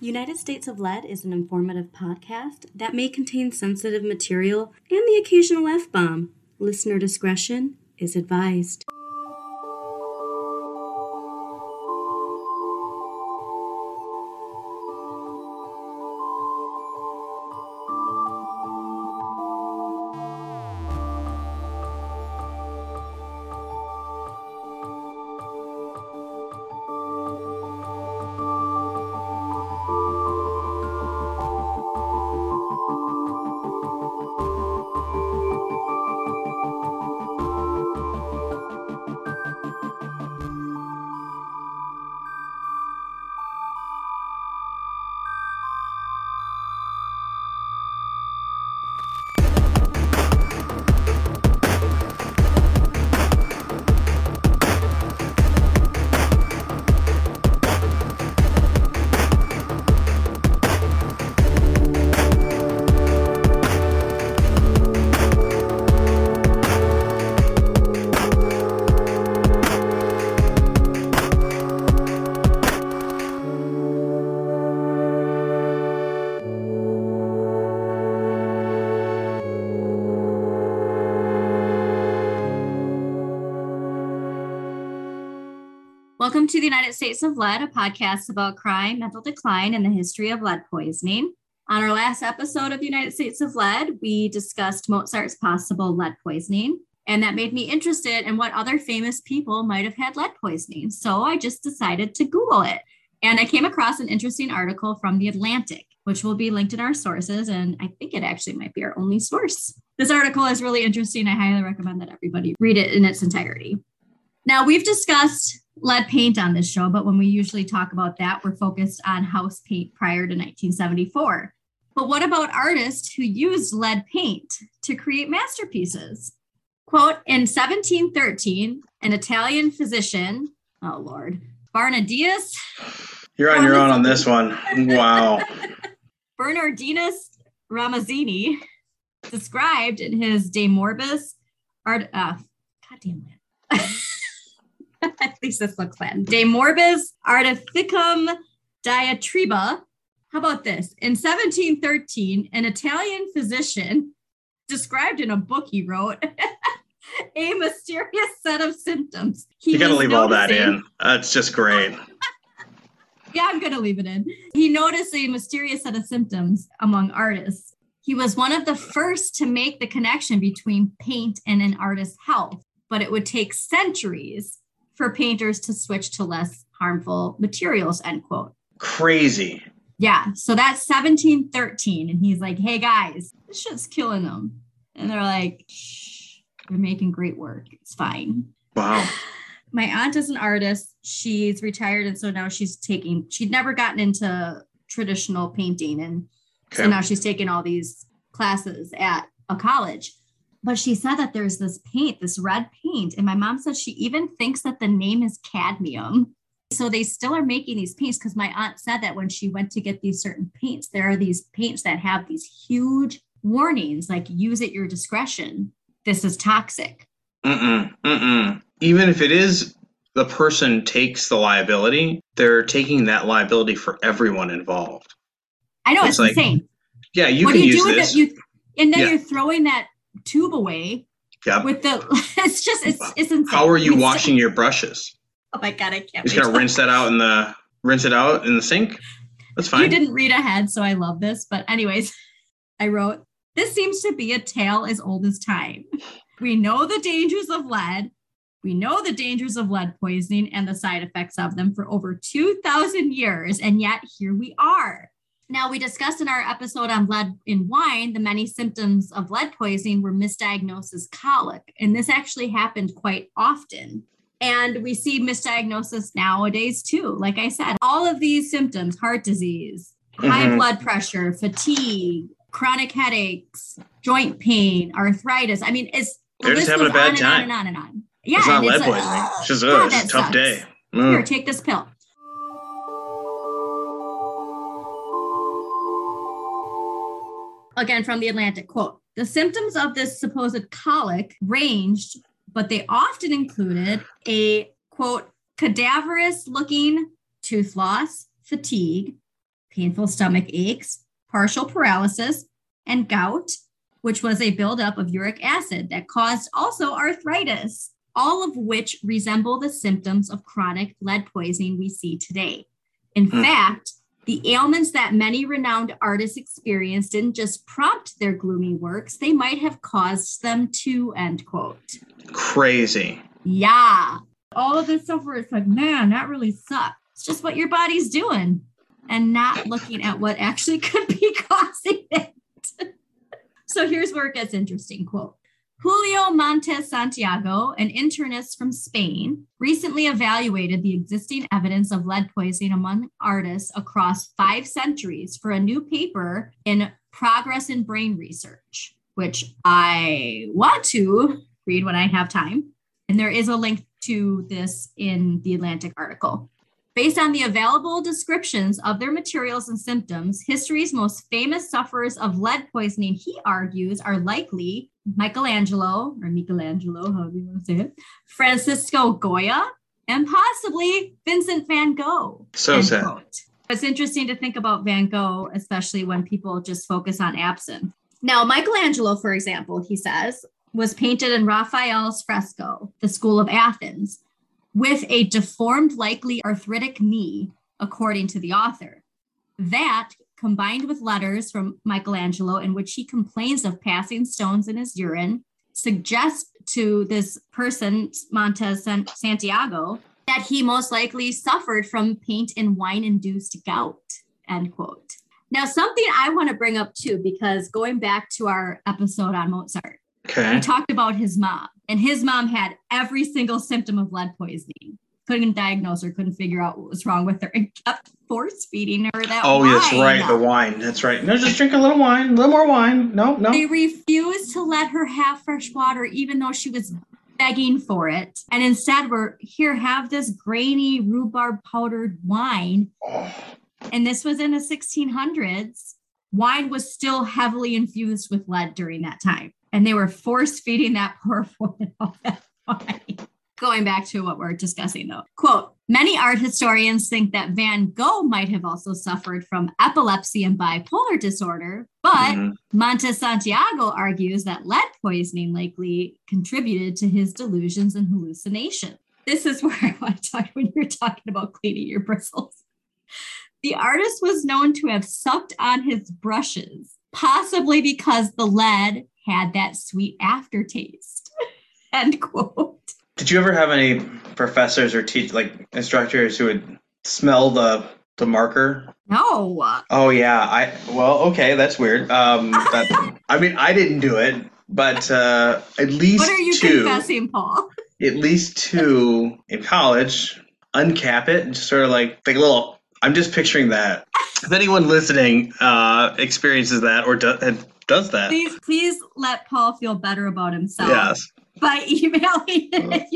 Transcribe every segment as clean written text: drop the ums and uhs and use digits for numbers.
United States of Lead is an informative podcast that may contain sensitive material and the occasional F-bomb. Listener discretion is advised. Welcome to the United States of Lead, a podcast about crime, mental decline, and the history of lead poisoning. On our last episode of the United States of Lead, we discussed Mozart's possible lead poisoning, and that made me interested in what other famous people might have had lead poisoning. So I just decided to Google it, and I came across an interesting article from The Atlantic, which will be linked in our sources, and I think it actually might be our only source. This article is really interesting. I highly recommend that everybody read it in its entirety. Now, we've discussed lead paint on this show, but when we usually talk about that, we're focused on house paint prior to 1974. But what about artists who used lead paint to create masterpieces? Quote, in 1713, an Italian physician, oh Lord, Bernardinus. You're on your own on this one. Wow. Bernardinus Ramazzini described in his De Morbis De Morbis Artificum Diatriba. How about this? In 1713, an Italian physician described in a book he wrote a mysterious set of symptoms. You got to leave all that in. That's just great. Yeah, I'm going to leave it in. He noticed a mysterious set of symptoms among artists. He was one of the first to make the connection between paint and an artist's health, but it would take centuries for painters to switch to less harmful materials, end quote. Crazy. Yeah, so that's 1713. And he's like, hey guys, this shit's killing them. And they're like, shh, you're making great work. It's fine. Wow. My aunt is an artist. She's retired. And so now she'd never gotten into traditional painting. And so now she's taking all these classes at a college. But she said that there's this paint, this red paint. And my mom said she even thinks that the name is cadmium. So they still are making these paints because my aunt said that when she went to get these certain paints, there are these paints that have these huge warnings, like use at your discretion. This is toxic. Even if it is the person takes the liability, they're taking that liability for everyone involved. I know, it's like, insane. Yeah, you can use this. You're throwing that tube away. Yep. It's insane. How are you washing your brushes? Oh my God, I can't. You're just gonna rinse it out in the sink. That's fine. You didn't read ahead, so I love this. But anyways, I wrote, this seems to be a tale as old as time. We know the dangers of lead. We know the dangers of lead poisoning and the side effects of them for over 2,000 years, and yet here we are. Now, we discussed in our episode on lead in wine, the many symptoms of lead poisoning were misdiagnosed as colic, and this actually happened quite often. And we see misdiagnosis nowadays, too. Like I said, all of these symptoms, heart disease, high blood pressure, fatigue, chronic headaches, joint pain, arthritis. I mean, it's... They're just having a bad time. On and on. Yeah, it's not lead poisoning. It's just, it's a tough day. Mm. Here, take this pill. Again, from The Atlantic, quote, the symptoms of this supposed colic ranged, but they often included a, quote, cadaverous looking tooth loss, fatigue, painful stomach aches, partial paralysis, and gout, which was a buildup of uric acid that caused also arthritis, all of which resemble the symptoms of chronic lead poisoning we see today. In fact, the ailments that many renowned artists experienced didn't just prompt their gloomy works, they might have caused them to, end quote. Crazy. Yeah. All of this stuff where it's like, man, that really sucks. It's just what your body's doing and not looking at what actually could be causing it. So here's where it gets interesting, quote. Julio Montes-Santiago, an internist from Spain, recently evaluated the existing evidence of lead poisoning among artists across 5 centuries for a new paper in Progress in Brain Research, which I want to read when I have time. And there is a link to this in the Atlantic article. Based on the available descriptions of their materials and symptoms, history's most famous sufferers of lead poisoning, he argues, are likely Michelangelo, however you want to say it, Francisco Goya, and possibly Vincent Van Gogh. So sad. Quote. It's interesting to think about Van Gogh, especially when people just focus on absinthe. Now, Michelangelo, for example, he says, was painted in Raphael's fresco, The School of Athens, with a deformed, likely arthritic knee, according to the author. That, combined with letters from Michelangelo in which he complains of passing stones in his urine, suggests to this person, Montes-Santiago, that he most likely suffered from paint and wine-induced gout, end quote. Now, something I want to bring up too, because going back to our episode on Mozart, okay. We talked about his mom, and his mom had every single symptom of lead poisoning. Couldn't diagnose her, couldn't figure out what was wrong with her, and kept force feeding her that wine. Oh, that's right, the wine. That's right. No, just drink a little wine, a little more wine. No. They refused to let her have fresh water, even though she was begging for it. And instead were, here, have this grainy rhubarb powdered wine. Oh. And this was in the 1600s. Wine was still heavily infused with lead during that time. And they were force feeding that poor woman all that wine. Going back to what we're discussing though, quote, many art historians think that Van Gogh might have also suffered from epilepsy and bipolar disorder, but Montes-Santiago argues that lead poisoning likely contributed to his delusions and hallucinations. This is where I want to talk when you're talking about cleaning your bristles. The artist was known to have sucked on his brushes, possibly because the lead had that sweet aftertaste, end quote. Did you ever have any professors or instructors who would smell the marker? No. Oh, yeah. Okay, that's weird. I didn't do it, but at least two. What are you confessing, Paul? At least two in college, uncap it and just sort of like a little, I'm just picturing that. If anyone listening experiences that or does that. Please let Paul feel better about himself. Yes. By emailing at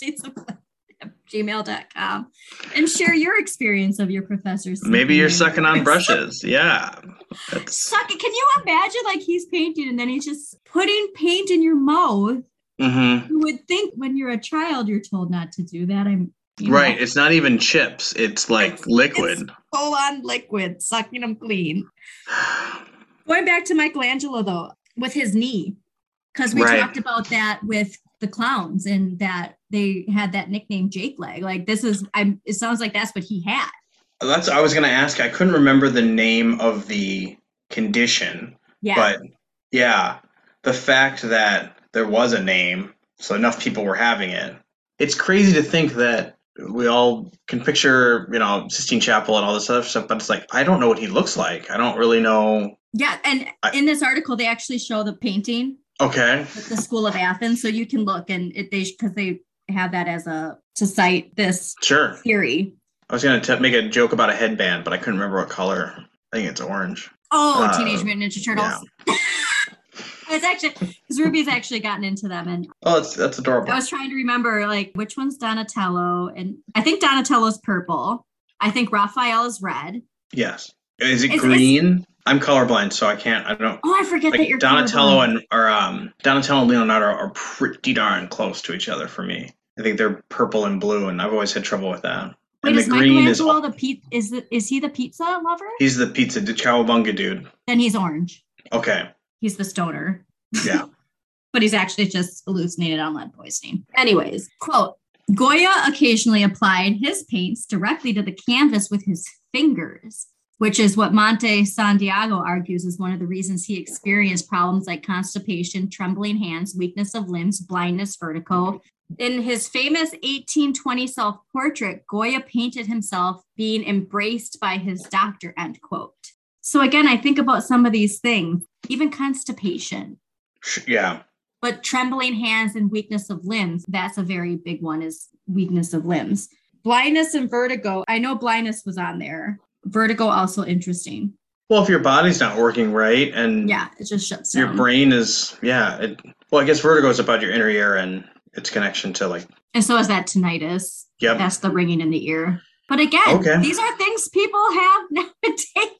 unitedstatesofgmail.com and share your experience of your professors. Maybe you're sucking on brushes. Yeah. Can you imagine he's painting and then he's just putting paint in your mouth? Mm-hmm. You would think when you're a child, you're told not to do that. Right. It's not even chips. It's liquid. It's full on liquid, sucking them clean. Going back to Michelangelo though, with his knee. Because we talked about that with the clowns and that they had that nickname Jake Leg. It sounds like that's what he had. That's what I was going to ask. I couldn't remember the name of the condition. Yeah. But yeah, the fact that there was a name, so enough people were having it. It's crazy to think that we all can picture, Sistine Chapel and all this other stuff, but it's I don't know what he looks like. I don't really know. Yeah. And in this article, they actually show the painting. Okay. At the School of Athens, so you can look because they have that as to cite this theory. I was going to make a joke about a headband, but I couldn't remember what color. I think it's orange. Oh, Teenage Mutant Ninja Turtles. Yeah. It's actually because Ruby's actually gotten into them, and that's adorable. I was trying to remember which one's Donatello, and I think Donatello's purple. I think Raphael is red. Yes. Is it green? I'm colorblind, so I can't. I don't. Oh, I forget that you're Donatello colorblind. Donatello and Leonardo are pretty darn close to each other for me. I think they're purple and blue, and I've always had trouble with that. Wait, is Michelangelo the pizza? Is he the pizza lover? He's the pizza cowabunga dude. Then he's orange. Okay. He's the stoner. Yeah. But he's actually just hallucinated on lead poisoning. Anyways, quote, Goya occasionally applied his paints directly to the canvas with his fingers, which is what Montes-Santiago argues is one of the reasons he experienced problems like constipation, trembling hands, weakness of limbs, blindness, vertigo. In his famous 1820 self-portrait, Goya painted himself being embraced by his doctor, end quote. So again, I think about some of these things, even constipation. Yeah. But trembling hands and weakness of limbs, that's a very big one, is weakness of limbs. Blindness and vertigo. I know blindness was on there. Vertigo also interesting. Well, if your body's not working right and it just shuts down. Your brain is, I guess vertigo is about your inner ear and its connection to like. And so is that tinnitus. Yep. That's the ringing in the ear. But again, These are things people have nowadays.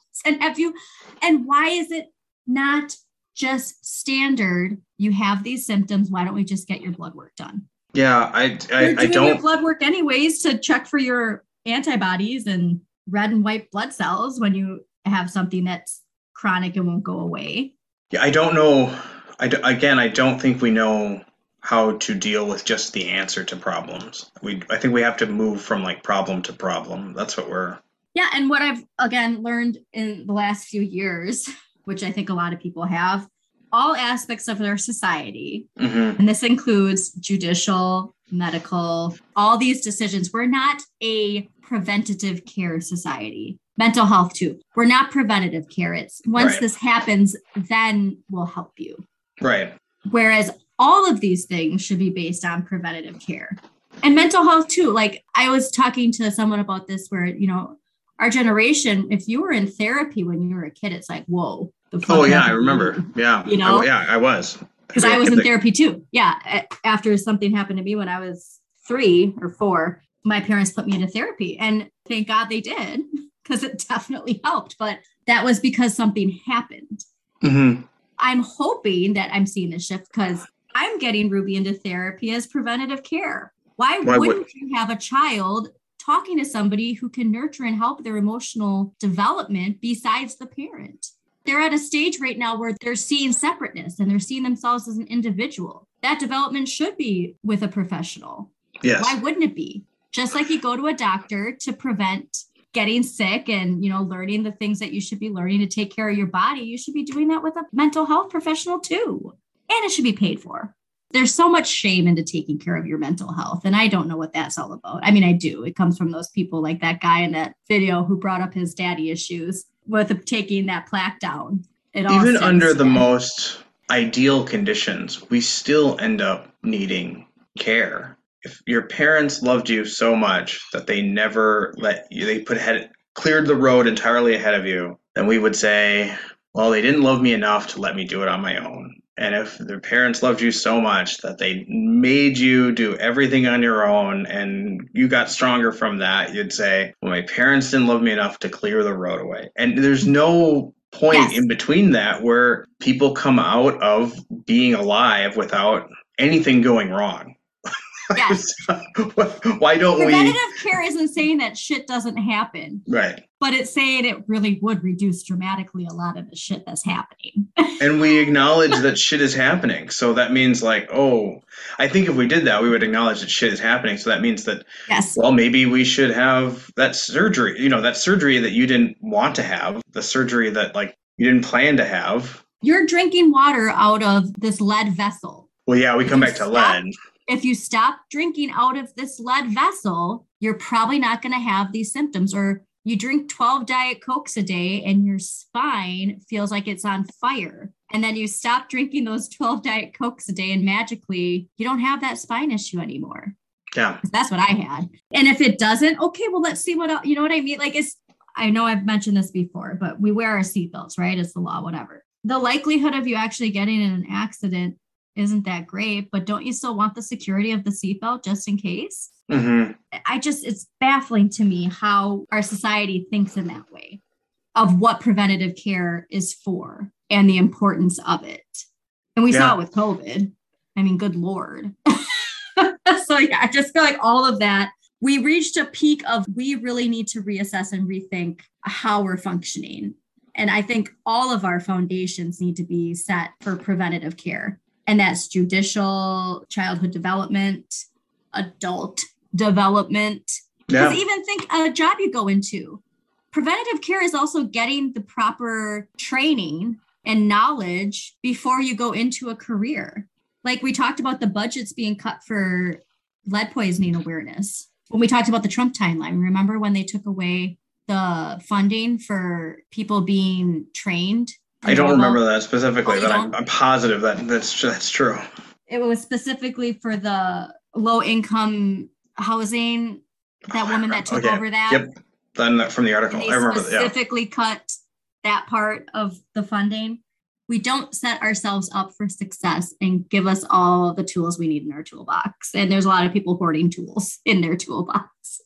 And why is it not just standard? You have these symptoms. Why don't we just get your blood work done? Yeah, I don't. Your blood work anyways to check for your antibodies and red and white blood cells when you have something that's chronic and won't go away. Yeah, I don't know. I don't think we know how to deal with just the answer to problems. I think we have to move from like problem to problem. That's what we're. Yeah. And what I've, again, learned in the last few years, which I think a lot of people have, all aspects of their society. Mm-hmm. And this includes judicial, medical, all these decisions. We're not a preventative care society. Mental health too. We're not preventative care. It's once this happens, then we'll help you. Right. Whereas all of these things should be based on preventative care and mental health too. Like I was talking to someone about this where, our generation, if you were in therapy when you were a kid, it's like, whoa. I remember. Yeah. I was. Because I was in therapy too. Yeah. After something happened to me when I was 3 or 4, my parents put me into therapy. And thank God they did, because it definitely helped. But that was because something happened. Mm-hmm. I'm hoping that I'm seeing a shift because I'm getting Ruby into therapy as preventative care. Why wouldn't you have a child talking to somebody who can nurture and help their emotional development besides the parent? They're at a stage right now where they're seeing separateness and they're seeing themselves as an individual. That development should be with a professional. Yes. Why wouldn't it be? Just like you go to a doctor to prevent getting sick and, learning the things that you should be learning to take care of your body, you should be doing that with a mental health professional too. And it should be paid for. There's so much shame into taking care of your mental health. And I don't know what that's all about. I mean, I do. It comes from those people like that guy in that video who brought up his daddy issues with taking that plaque down. Even under the most ideal conditions, we still end up needing care. If your parents loved you so much that they never let you, cleared the road entirely ahead of you, then we would say, well, they didn't love me enough to let me do it on my own. And if their parents loved you so much that they made you do everything on your own and you got stronger from that, you'd say, well, my parents didn't love me enough to clear the road away. And there's no point in between that where people come out of being alive without anything going wrong. Yes. Why don't preventative care isn't saying that shit doesn't happen. Right. But it's saying it really would reduce dramatically a lot of the shit that's happening. And we acknowledge that shit is happening. So that means like, I think if we did that, we would acknowledge that shit is happening. So that means that, well, maybe we should have that surgery, that surgery that you didn't want to have, the surgery that like you didn't plan to have. You're drinking water out of this lead vessel. Well, yeah, we come back to lead. If you stop drinking out of this lead vessel, you're probably not going to have these symptoms. Or you drink 12 Diet Cokes a day and your spine feels like it's on fire. And then you stop drinking those 12 Diet Cokes a day and magically you don't have that spine issue anymore. Yeah. That's what I had. And if it doesn't, okay, well, let's see what else, you know what I mean? Like I know I've mentioned this before, but we wear our seatbelts, right? It's the law, whatever. The likelihood of you actually getting in an accident isn't that great, but don't you still want the security of the seatbelt just in case? Mm-hmm. It's baffling to me how our society thinks in that way of what preventative care is for and the importance of it. And we saw it with COVID. I mean, good Lord. So I just feel like all of that we reached a peak of we really need to reassess and rethink how we're functioning. And I think all of our foundations need to be set for preventative care. And that's judicial, childhood development, adult development. Because even think a job you go into. Preventative care is also getting the proper training and knowledge before you go into a career. Like we talked about the budgets being cut for lead poisoning awareness. When we talked about the Trump timeline, remember when they took away the funding for people being trained? I don't remember that specifically, but I'm positive that that's true. It was specifically for the low-income housing, that woman that took over that. Yep, then from the article. I remember that. They specifically cut that part of the funding. We don't set ourselves up for success and give us all the tools we need in our toolbox. And there's a lot of people hoarding tools in their toolbox.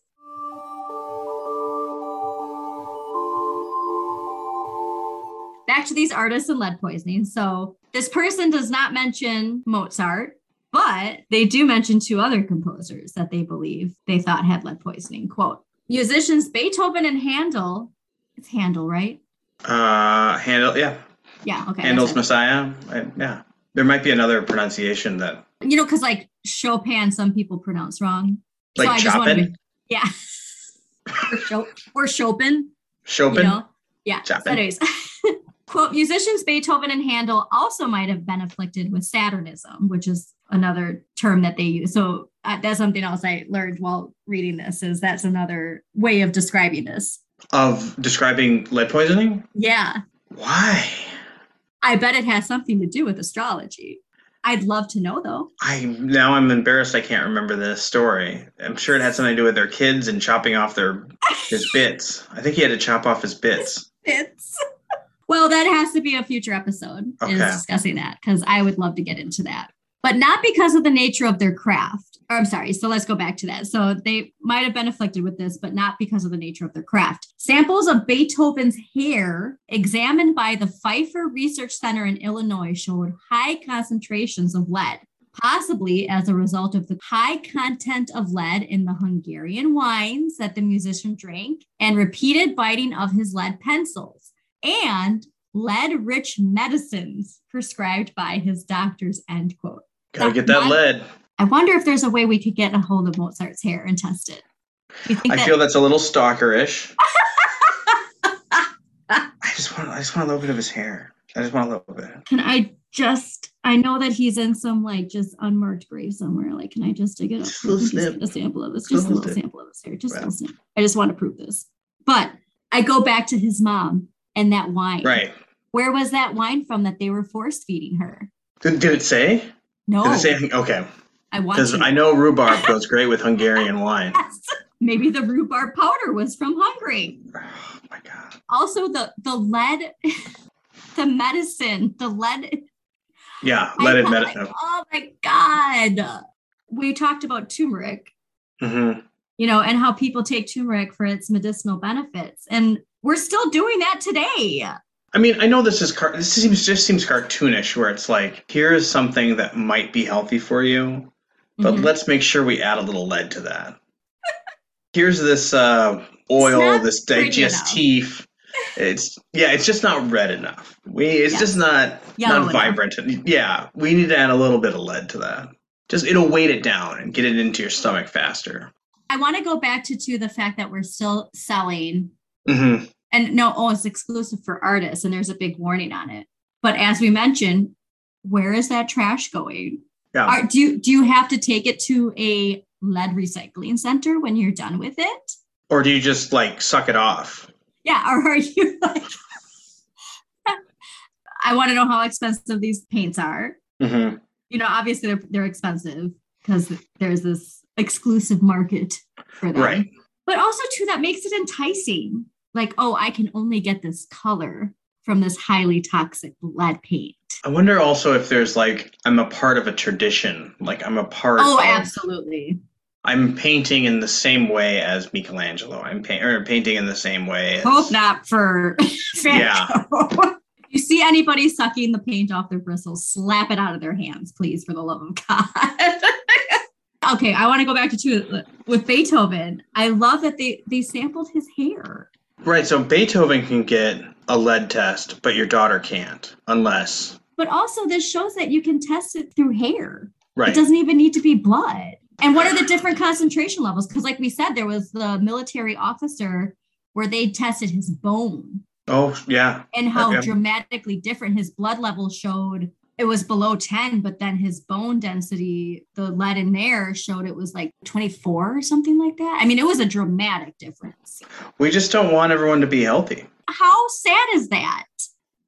Back to these artists and lead poisoning. So this person does not mention Mozart, but they do mention two other composers that they believe they thought had lead poisoning. Quote, musicians Beethoven and Handel. It's Handel, right? Handel, yeah. Yeah, okay. Handel's Messiah. Yeah. There might be another pronunciation that... You know, because like Chopin, some people pronounce wrong. Like so Chopin? Yeah. or Chopin. Chopin? You know? Yeah. Chopin. Anyways. Quote, musicians Beethoven and Handel also might have been afflicted with Saturnism, which is another term that they use. So that's something else I learned while reading this, is that's another way of describing this. Of describing lead poisoning? Yeah. Why? I bet it has something to do with astrology. I'd love to know, though. Now I'm embarrassed I can't remember this story. I'm sure it had something to do with their kids and chopping off his bits. I think he had to chop off his bits. Bits. Well, that has to be a future episode, is discussing that, because I would love to get into that. But not because of the nature of their craft. So let's go back to that. So they might have been afflicted with this, but not because of the nature of their craft. Samples of Beethoven's hair examined by the Pfeiffer Research Center in Illinois showed high concentrations of lead, possibly as a result of the high content of lead in the Hungarian wines that the musician drank and repeated biting of his lead pencils, and lead-rich medicines prescribed by his doctors, end quote. Gotta get that lead. I wonder if there's a way we could get a hold of Mozart's hair and test it. I feel that's a little stalkerish. I just want a little bit of his hair. I just want a little bit. I know that he's in some like just unmarked grave somewhere. Like, can I just dig it up? Just a little sample of his hair. Just a little snip. I just want to prove this. But I go back to his mom and that wine. Right. Where was that wine from that they were force feeding her? Did it say? No. Did it say? Okay. Because I know rhubarb goes great with Hungarian wine. Yes. Maybe the rhubarb powder was from Hungary. Oh my God. Also the lead, the medicine, the lead. Yeah, leaded medicine. Oh my God. We talked about turmeric, you know, and how people take turmeric for its medicinal benefits. And we're still doing that today. I mean, I know this just seems cartoonish, where it's like, here is something that might be healthy for you, but let's make sure we add a little lead to that. Here's this oil, this digestif. It's just not red enough. Just not vibrant. Yeah, we need to add a little bit of lead to that. Just it'll weight it down and get it into your stomach faster. I want to go back to the fact that we're still selling. Mm-hmm. And it's exclusive for artists, and there's a big warning on it. But as we mentioned, where is that trash going? Yeah. Do you have to take it to a lead recycling center when you're done with it? Or do you just like suck it off? Yeah. Or are you like, I want to know how expensive these paints are. Mm-hmm. You know, obviously they're expensive because there's this exclusive market for them. Right. But also, too, that makes it enticing. Like, oh, I can only get this color from this highly toxic lead paint. I wonder also if there's like, I'm a part of a tradition. Like, I'm a part of... Oh, absolutely. I'm painting in the same way as Michelangelo. I'm painting in the same way as... Hope not for... Yeah. If you see anybody sucking the paint off their bristles, slap it out of their hands, please, for the love of God. Okay, I want to go back to two with Beethoven. I love that they sampled his hair. Right, so Beethoven can get a lead test, but your daughter can't, unless... But also this shows that you can test it through hair. Right. It doesn't even need to be blood. And what are the different concentration levels? Because like we said, there was the military officer where they tested his bone. Oh, yeah. And how dramatically different his blood level showed. It was below 10, but then his bone density, the lead in there showed it was like 24 or something like that. I mean, it was a dramatic difference. We just don't want everyone to be healthy. How sad is that?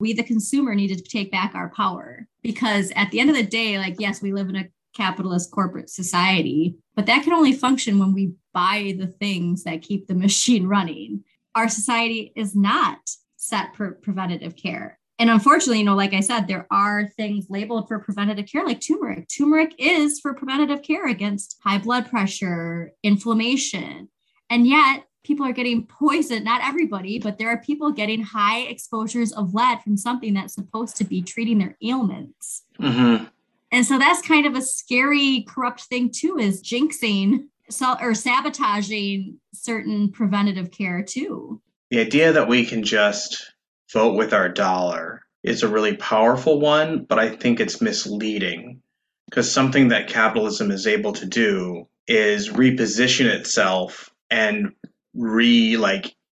We, the consumer, needed to take back our power, because at the end of the day, like, yes, we live in a capitalist corporate society, but that can only function when we buy the things that keep the machine running. Our society is not set for preventative care. And unfortunately, you know, like I said, there are things labeled for preventative care, like turmeric. Turmeric is for preventative care against high blood pressure, inflammation, and yet people are getting poisoned, not everybody, but there are people getting high exposures of lead from something that's supposed to be treating their ailments. Mm-hmm. And so that's kind of a scary, corrupt thing too, is jinxing or sabotaging certain preventative care too. The idea that we can just vote with our dollar is a really powerful one, but I think it's misleading, because something that capitalism is able to do is reposition itself and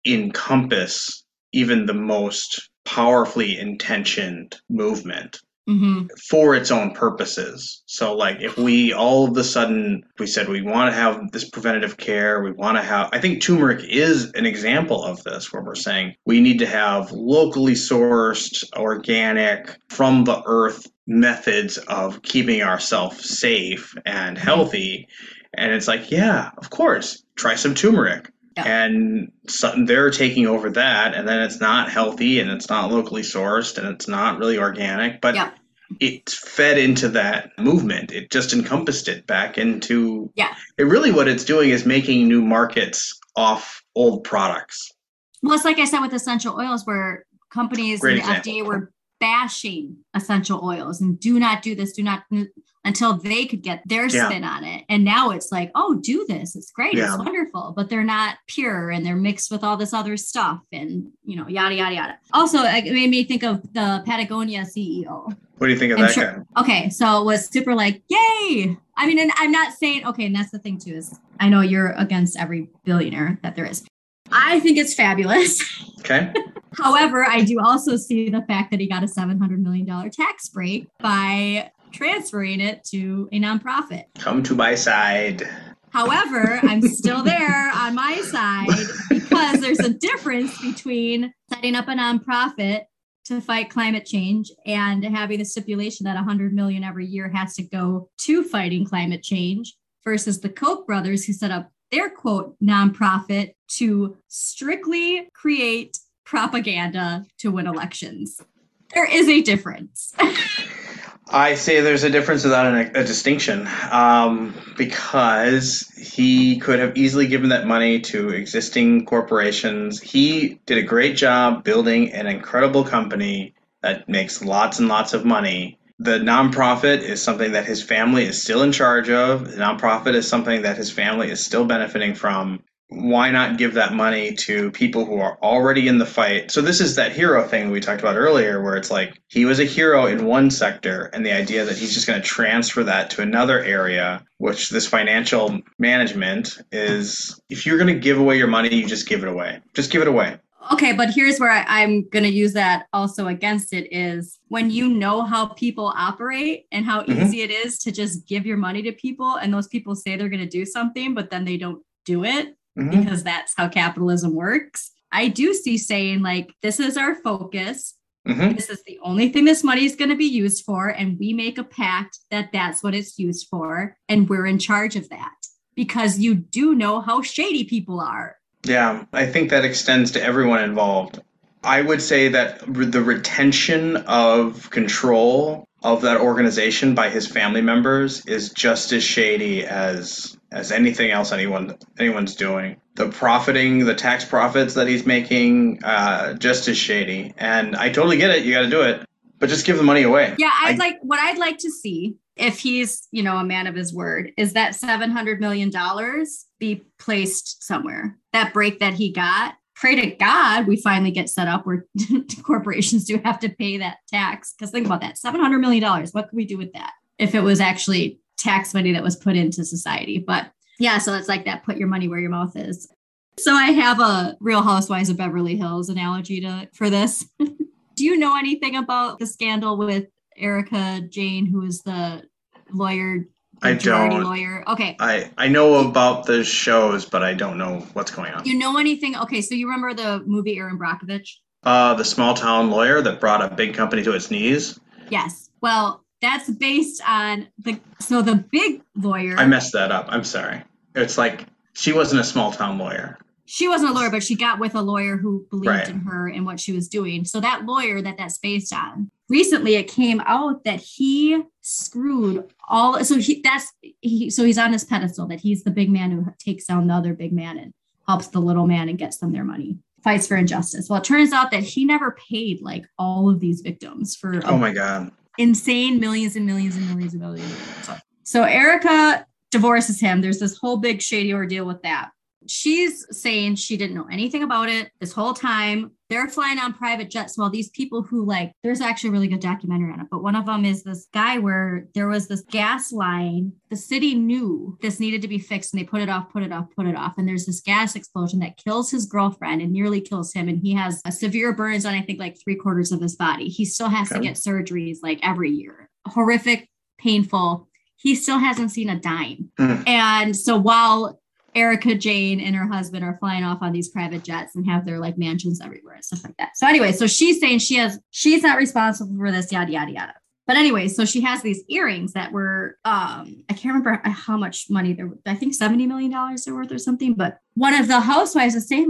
encompass even the most powerfully intentioned movement for its own purposes. So like if we all of a sudden we said we want to have this preventative care, we want to have, I think turmeric is an example of this, where we're saying we need to have locally sourced, organic, from the earth methods of keeping ourselves safe and healthy. And it's like, yeah, of course, try some turmeric. And they're taking over that, and then it's not healthy, and it's not locally sourced, and it's not really organic, but it's fed into that movement. It just encompassed it back into it. Really what it's doing is making new markets off old products. Well, it's like I said with essential oils, where companies and the FDA were bashing essential oils and do not do this, do not, until they could get their spin on it. And now it's like, oh, do this. It's great. Yeah. It's wonderful. But they're not pure, and they're mixed with all this other stuff and, you know, yada, yada, yada. Also, it made me think of the Patagonia CEO. What do you think of that guy? Okay. So it was super like, yay. I mean, and I'm not saying, okay. And that's the thing too, is I know you're against every billionaire that there is. I think it's fabulous. Okay. However, I do also see the fact that he got a $700 million tax break by transferring it to a nonprofit. Come to my side. However, I'm still there on my side, because there's a difference between setting up a nonprofit to fight climate change and having the stipulation that $100 million every year has to go to fighting climate change, versus the Koch brothers, who set up their, quote, nonprofit to strictly create propaganda to win elections. There is a difference. I say there's a difference without a distinction, because he could have easily given that money to existing corporations. He did a great job building an incredible company that makes lots and lots of money. The nonprofit is something that his family is still in charge of. The nonprofit is something that his family is still benefiting from. Why not give that money to people who are already in the fight? So this is that hero thing we talked about earlier, where it's like he was a hero in one sector, and the idea that he's just going to transfer that to another area, which this financial management is, if you're going to give away your money, you just give it away. Just give it away. Okay, but here's where I'm going to use that also against it, is when you know how people operate and how easy it is to just give your money to people, and those people say they're going to do something, but then they don't do it. Because that's how capitalism works. I do see saying like, this is our focus. This is the only thing this money is going to be used for. And we make a pact that that's what it's used for. And we're in charge of that, because you do know how shady people are. Yeah, I think that extends to everyone involved. I would say that the retention of control of that organization by his family members is just as shady as anything else anyone's doing. The profiting, the tax profits that he's making, just as shady. And I totally get it. You got to do it. But just give the money away. Yeah, I'd like to see, if he's, you know, a man of his word, is that $700 million be placed somewhere. That break that he got, pray to God we finally get set up where corporations do have to pay that tax. Because think about that, $700 million. What could we do with that if it was actually tax money that was put into society? But yeah, so it's like that, put your money where your mouth is. So I have a Real Housewives of Beverly Hills analogy for this. Do you know anything about the scandal with Erica Jane, who is the lawyer? I don't. Lawyer? Okay. I know about the shows, but I don't know what's going on. You know anything? Okay, so you remember the movie Erin Brockovich? The small town lawyer that brought a big company to its knees? Yes. Well, that's based on the big lawyer. I messed that up. I'm sorry. It's like she wasn't a small town lawyer. She wasn't a lawyer, but she got with a lawyer who believed in her and what she was doing. So that lawyer that's based on, recently it came out that he screwed all. So he's on his pedestal that he's the big man who takes down the other big man and helps the little man and gets them their money, fights for injustice. Well, it turns out that he never paid like all of these victims for insane millions and millions and millions and millions. So Erica divorces him. There's this whole big shady ordeal with that. She's saying she didn't know anything about it this whole time. They're flying on private jets. Well, these people who there's actually a really good documentary on it, but one of them is this guy where there was this gas line. The city knew this needed to be fixed and they put it off. And there's this gas explosion that kills his girlfriend and nearly kills him. And he has severe burns on, I think, like 3/4 of his body. He still has to get surgeries every year. Horrific, painful. He still hasn't seen a dime. And so while Erica Jane and her husband are flying off on these private jets and have their mansions everywhere and stuff like that. So anyway, so she's saying she's not responsible for this, yada, yada, yada. But anyway, so she has these earrings that were, I can't remember how much money there were. I think $70 million they're worth or something. But one of the housewives is saying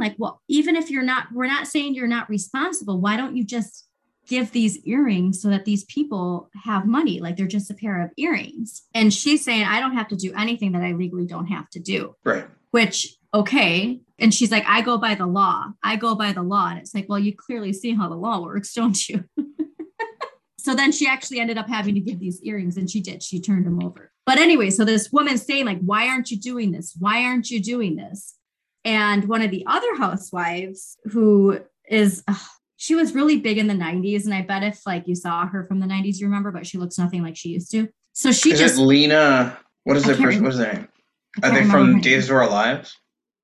even if we're not saying you're not responsible, why don't you just give these earrings so that these people have money? They're just a pair of earrings. And she's saying, I don't have to do anything that I legally don't have to do. Right. Which, okay. And she's like, I go by the law. And it's like, well, you clearly see how the law works, don't you? So then she actually ended up having to give these earrings, and she did. She turned them over. But anyway, so this woman's saying why aren't you doing this? Why aren't you doing this? And one of the other housewives who is... she was really big in the 90s. And I bet if you saw her from the 90s, you remember, but she looks nothing like she used to. So she Lena, what is the person? What's her name? Are they from Days of Our Lives?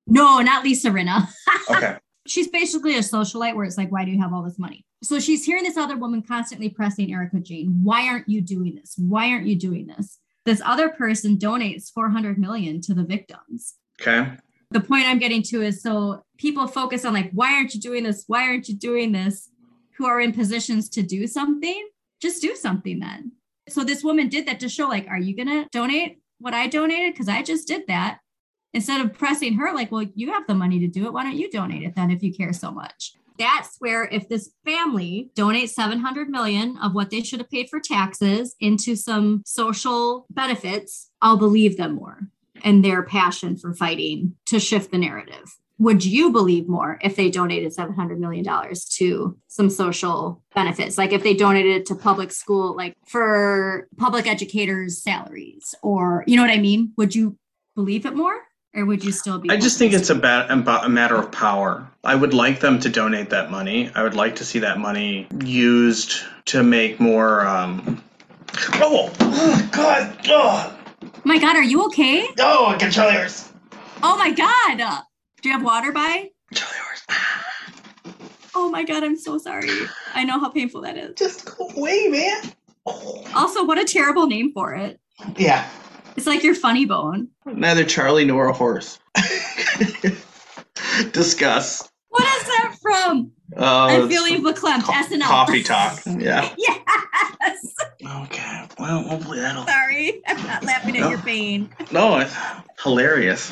No, not Lisa Rinna. Okay. She's basically a socialite where it's why do you have all this money? So she's hearing this other woman constantly pressing Erica Jane. Why aren't you doing this? Why aren't you doing this? This other person donates $400 million to the victims. Okay. The point I'm getting to is, so people focus on why aren't you doing this? Why aren't you doing this? Who are in positions to do something? Just do something then. So this woman did that to show are you going to donate what I donated? 'Cause I just did that. Instead of pressing her, well, you have the money to do it. Why don't you donate it then if you care so much? That's where, if this family donates $700 million of what they should have paid for taxes into some social benefits, I'll believe them more and their passion for fighting to shift the narrative. Would you believe more if they donated $700 million to some social benefits? If they donated it to public school, for public educators' salaries, or, you know what I mean? Would you believe it more, or would you still be? I just think it's about a matter of power. I would like them to donate that money. I would like to see that money used to make more, My God, are you okay? Oh, I got chili horse. Oh my God. Do you have water by? Chili horse. Oh my God, I'm so sorry. I know how painful that is. Just go away, man. Oh. Also, what a terrible name for it. Yeah. It's like your funny bone. Neither Charlie nor a horse. Discuss. What is that from? I'm feeling verklempt. SNL. Coffee Talk. Yeah. Yeah. Okay. Well, hopefully that'll... Sorry, I'm not laughing at your pain. No, it's hilarious.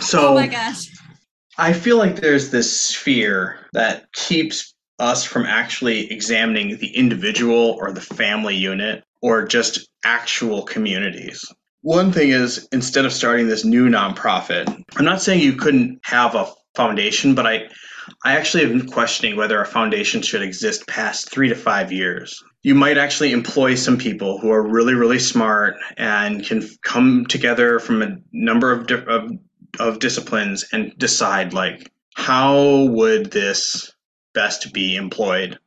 So, oh my gosh. I feel like there's this sphere that keeps us from actually examining the individual or the family unit or just actual communities. One thing is, instead of starting this new nonprofit, I'm not saying you couldn't have a foundation, but I I actually am questioning whether a foundation should exist past 3 to 5 years. You might actually employ some people who are really, really smart and can come together from a number of disciplines and decide, like, how would this best be employed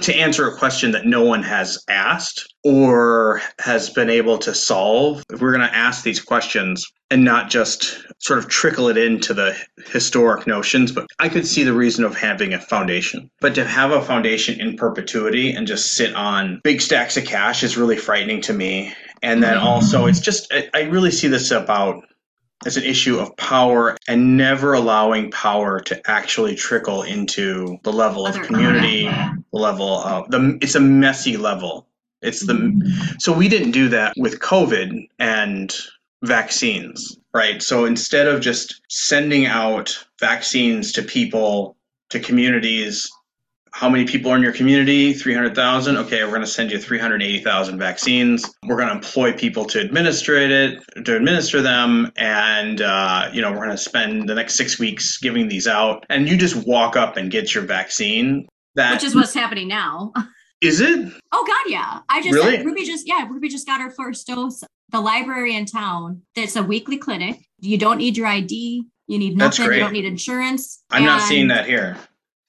to answer a question that no one has asked or has been able to solve. If we're going to ask these questions and not just sort of trickle it into the historic notions, but I could see the reason of having a foundation. But to have a foundation in perpetuity and just sit on big stacks of cash is really frightening to me. And then also it's just, I really see this about as an issue of power and never allowing power to actually trickle into the level of community, the level of the, it's a messy level. It's the, so we didn't do that with COVID and vaccines, right? So instead of just sending out vaccines to people, to communities, how many people are in your community? 300,000. Okay, we're going to send you 380,000 vaccines. We're going to employ people to administer them, and we're going to spend the next 6 weeks giving these out. And you just walk up and get your vaccine. Which is what's happening now. Is it? Oh God, yeah. Really? Ruby just got her first dose. The library in town. It's a weekly clinic. You don't need your ID. You need nothing. You don't need insurance. I'm not seeing that here.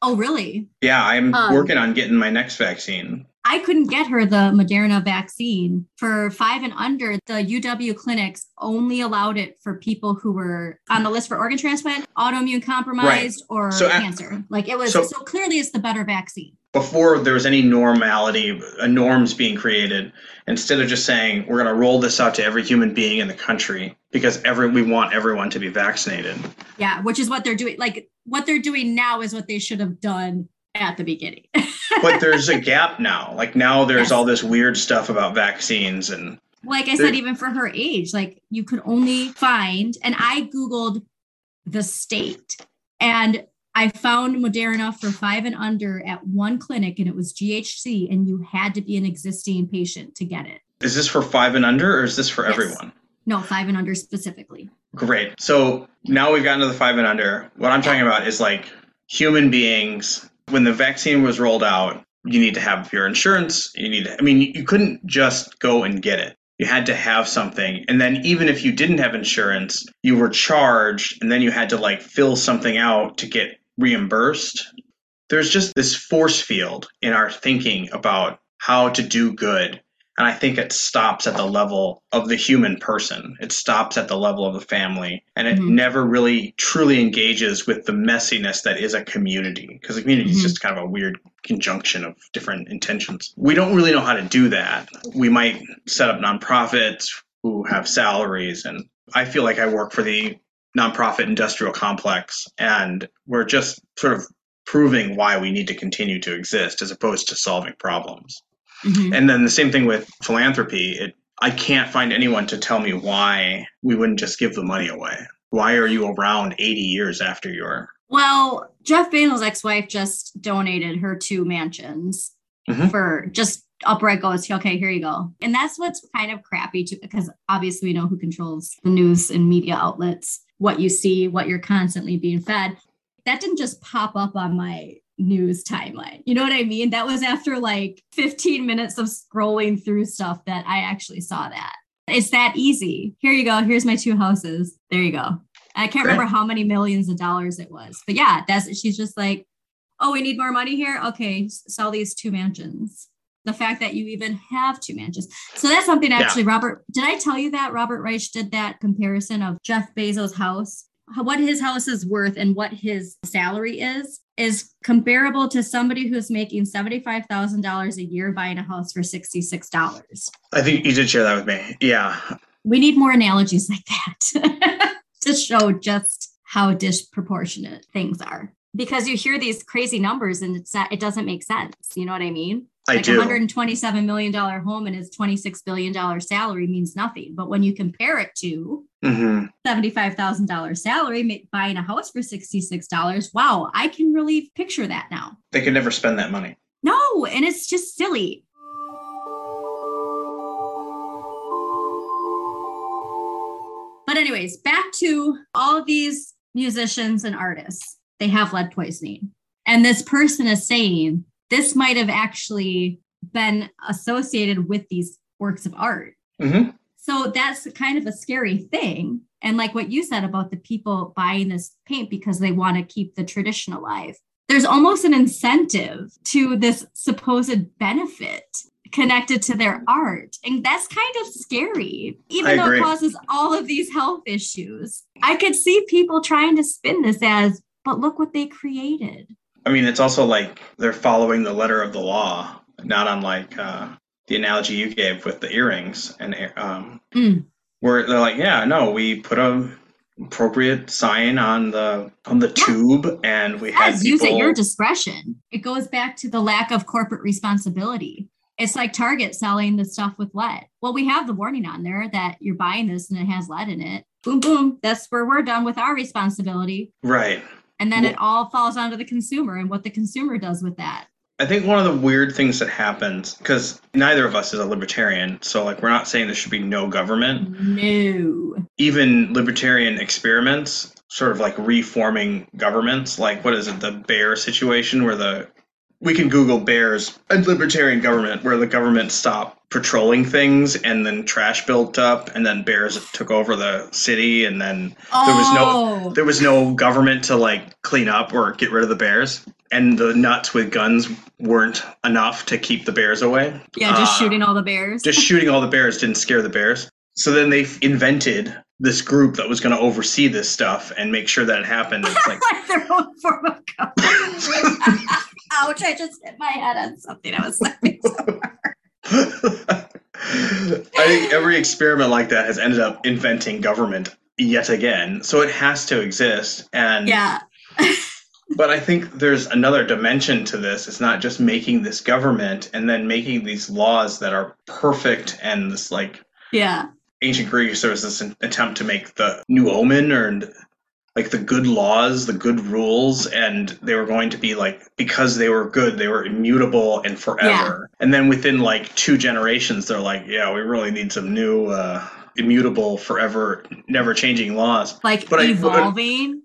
Oh, really? Yeah, I'm working on getting my next vaccine. I couldn't get her the Moderna vaccine. For 5 and under, the UW clinics only allowed it for people who were on the list for organ transplant, autoimmune compromised, or cancer. So clearly it's the better vaccine. Before there was any normality, norms being created, instead of just saying, we're going to roll this out to every human being in the country because we want everyone to be vaccinated. Yeah, which is what they're doing. Like, what they're doing now is what they should have done at the beginning. But there's a gap now. Like, now there's all this weird stuff about vaccines. And like I said, even for her age, like, you could only find, and I Googled the state, and I found Moderna for 5 and under at one clinic, and it was GHC, and you had to be an existing patient to get it. Is this for 5 and under, or is this for everyone? No, 5 and under specifically. Great. So now we've gotten to the 5 and under. What I'm talking about is, like, human beings. When the vaccine was rolled out, you need to have your insurance. You couldn't just go and get it. You had to have something. And then even if you didn't have insurance, you were charged, and then you had to, like, fill something out to get reimbursed. There's just this force field in our thinking about how to do good. And I think it stops at the level of the human person. It stops at the level of the family. And it never really truly engages with the messiness that is a community, because a community is just kind of a weird conjunction of different intentions. We don't really know how to do that. We might set up nonprofits who have salaries. And I feel like I work for the nonprofit industrial complex, and we're just sort of proving why we need to continue to exist as opposed to solving problems. Mm-hmm. And then the same thing with philanthropy. I can't find anyone to tell me why we wouldn't just give the money away. Why are you around 80 years after your... Well, Jeff Bezos' ex-wife just donated her 2 mansions for just... Upright goes, okay, here you go. And that's what's kind of crappy too, because obviously we know who controls the news and media outlets, what you see, what you're constantly being fed. That didn't just pop up on my news timeline. You know what I mean? That was after like 15 minutes of scrolling through stuff that I actually saw that. It's that easy. Here you go. Here's my 2 houses. There you go. I can't remember how many millions of dollars it was, but yeah, she's just like, oh, we need more money here. Okay. Sell these 2 mansions. The fact that you even have 2 mansions. So that's something actually, Robert, did I tell you that Robert Reich did that comparison of Jeff Bezos' house, what his house is worth and what his salary is comparable to somebody who's making $75,000 a year buying a house for $66. I think you did share that with me. Yeah. We need more analogies like that to show just how disproportionate things are. Because you hear these crazy numbers and it doesn't make sense. You know what I mean? I do. $127 million home and his $26 billion salary means nothing. But when you compare it to $75,000 salary, buying a house for $66, wow, I can really picture that now. They could never spend that money. No, and it's just silly. But anyways, back to all of these musicians and artists. They have lead poisoning. And this person is saying this might have actually been associated with these works of art. Mm-hmm. So that's kind of a scary thing. And like what you said about the people buying this paint because they want to keep the tradition alive. There's almost an incentive to this supposed benefit connected to their art. And that's kind of scary, even though it causes all of these health issues. I could see people trying to spin this as, but look what they created. I mean, it's also like they're following the letter of the law, not unlike the analogy you gave with the earrings, and where they're like, yeah, no, we put a appropriate sign on the tube, and we had people use at your discretion. It goes back to the lack of corporate responsibility. It's like Target selling the stuff with lead. Well, we have the warning on there that you're buying this and it has lead in it. Boom, boom. That's where we're done with our responsibility. Right. And then it all falls onto the consumer and what the consumer does with that. I think one of the weird things that happens, because neither of us is a libertarian, so like we're not saying there should be no government. No. Even libertarian experiments, sort of like reforming governments, like what is it, the bear situation where we can Google bears and libertarian government, where the government stopped patrolling things and then trash built up and then bears took over the city and then there was no government to like clean up or get rid of the bears. And the nuts with guns weren't enough to keep the bears away. Yeah, just shooting all the bears. Just shooting all the bears didn't scare the bears. So then they invented this group that was going to oversee this stuff and make sure that it happened. It's like, like their own form of government. Ouch, I just hit my head on something I was laughing so hard. I think every experiment like that has ended up inventing government yet again. So it has to exist. And yeah. But I think there's another dimension to this. It's not just making this government and then making these laws that are perfect and this like ancient Greece, there was this attempt to make the New Omen or like the good laws, the good rules, and they were going to be like, because they were good, they were immutable and forever. Yeah. And then within like 2 generations, they're like, yeah, we really need some new immutable, forever, never changing laws. Like but evolving.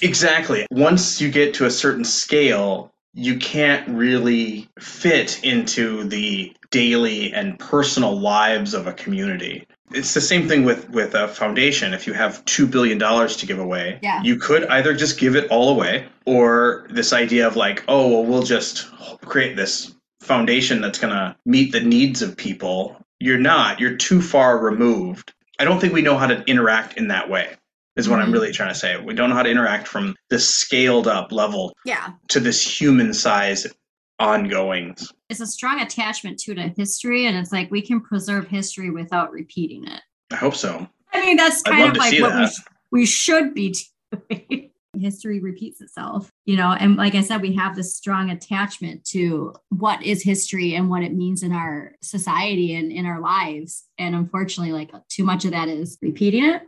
Exactly. Once you get to a certain scale, you can't really fit into the daily and personal lives of a community. It's the same thing with a foundation. If you have $2 billion to give away, you could either just give it all away, or this idea of like, oh, well, we'll just create this foundation that's going to meet the needs of people. You're too far removed. I don't think we know how to interact in that way. Is what I'm really trying to say. We don't know how to interact from this scaled up level to this human size ongoings. It's a strong attachment to history, and it's like we can preserve history without repeating it. I hope so. I mean, that's kind of like what we should be doing. History repeats itself, and like I said, we have this strong attachment to what is history and what it means in our society and in our lives. And unfortunately, like too much of that is repeating it.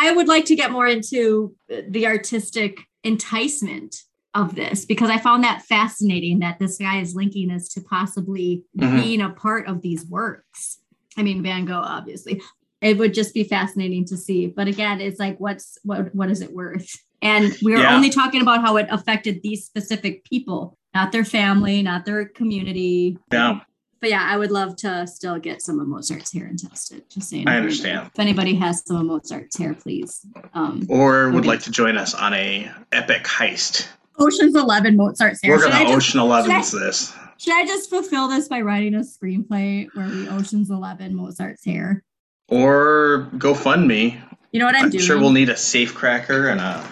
I would like to get more into the artistic enticement of this, because I found that fascinating that this guy is linking us to possibly being a part of these works. I mean, Van Gogh, obviously. It would just be fascinating to see. But again, it's like, what is it worth? And we're only talking about how it affected these specific people, not their family, not their community. Yeah. But yeah, I would love to still get some of Mozart's hair and test it. Just saying. I understand. If anybody has some of Mozart's hair, please. Or would like to join us on a epic heist. Ocean's 11 Mozart's hair. We're going to Ocean 11 this. Should I just fulfill this by writing a screenplay where we Ocean's 11 Mozart's hair? Or GoFundMe. You know what I'm doing? I'm sure we'll need a safecracker and a...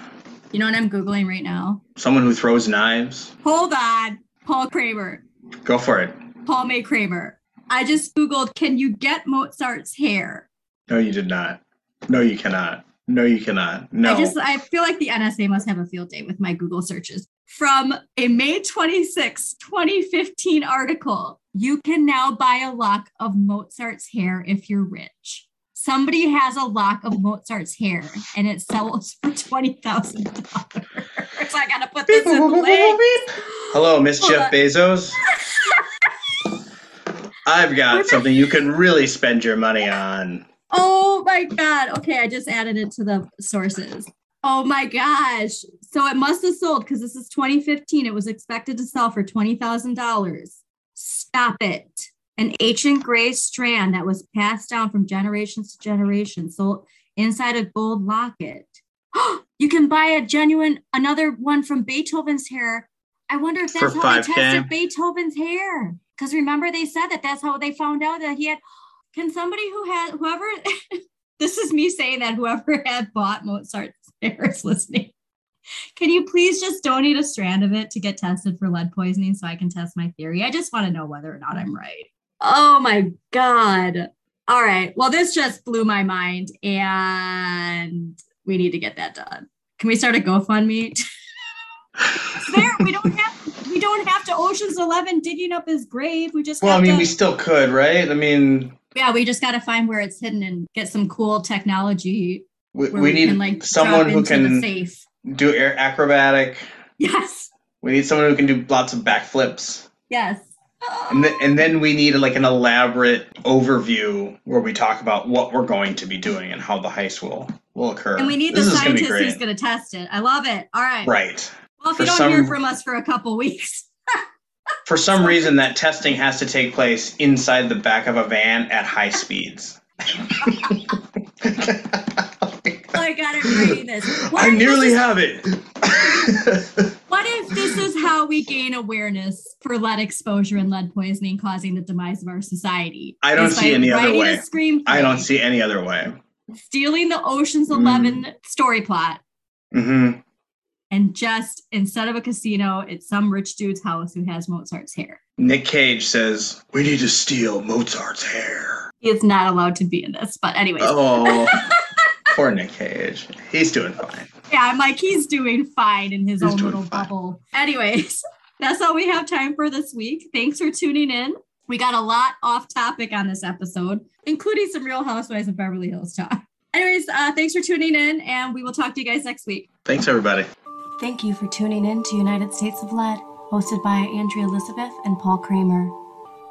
You know what I'm Googling right now? Someone who throws knives. Hold on. Paul Kramer. Go for it. Paul May Kramer. I just Googled, can you get Mozart's hair? No, you did not. No, you cannot. No, you cannot. No. I feel like the NSA must have a field day with my Google searches. From a May 26, 2015 article, you can now buy a lock of Mozart's hair if you're rich. Somebody has a lock of Mozart's hair and it sells for $20,000. So I got to put this in the link. Hello, Miss Jeff Bezos. I've got something you can really spend your money on. Oh, my God. Okay, I just added it to the sources. Oh my gosh. So it must have sold, because this is 2015. It was expected to sell for $20,000. Stop it. An ancient gray strand that was passed down from generations to generations, sold inside a gold locket. You can buy a genuine, another one from Beethoven's hair. I wonder if that's how they tested Beethoven's hair. Because remember they said that that's how they found out that he had, can somebody who had, whoever, this is me saying that whoever had bought Mozart's hair is listening. Can you please just donate a strand of it to get tested for lead poisoning so I can test my theory? I just want to know whether or not I'm right. Oh my God. All right. Well, this just blew my mind and we need to get that done. Can we start a GoFundMe? There, we don't have to Ocean's 11 digging up his grave. We just we still could, right? I mean, yeah, we just got to find where it's hidden and get some cool technology. We need can, someone who can do air acrobatic. Yes. We need someone who can do lots of backflips. Yes. And then we need like an elaborate overview where we talk about what we're going to be doing and how the heist will occur. And we need the scientist who's going to test it. I love it. All right. Right. Well, if you don't hear from us for a couple weeks. For some reason, that testing has to take place inside the back of a van at high speeds. I got it reading this. I nearly have it. What if this is how we gain awareness for lead exposure and lead poisoning causing the demise of our society? I don't see any other way. I don't see any other way. Stealing the Ocean's 11 story plot. Mm-hmm. And just instead of a casino, it's some rich dude's house who has Mozart's hair. Nick Cage says, we need to steal Mozart's hair. He is not allowed to be in this, but anyways. Oh, poor Nick Cage. He's doing fine. Yeah, I'm like, he's doing fine in his own little bubble. Anyways, that's all we have time for this week. Thanks for tuning in. We got a lot off topic on this episode, including some Real Housewives of Beverly Hills talk. Anyways, thanks for tuning in, and we will talk to you guys next week. Thanks, everybody. Thank you for tuning in to United States of Lead, hosted by Andrea Elizabeth and Paul Kramer.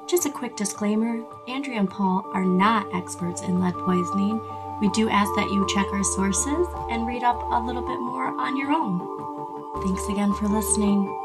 Just a quick disclaimer, Andrea and Paul are not experts in lead poisoning. We do ask that you check our sources and read up a little bit more on your own. Thanks again for listening.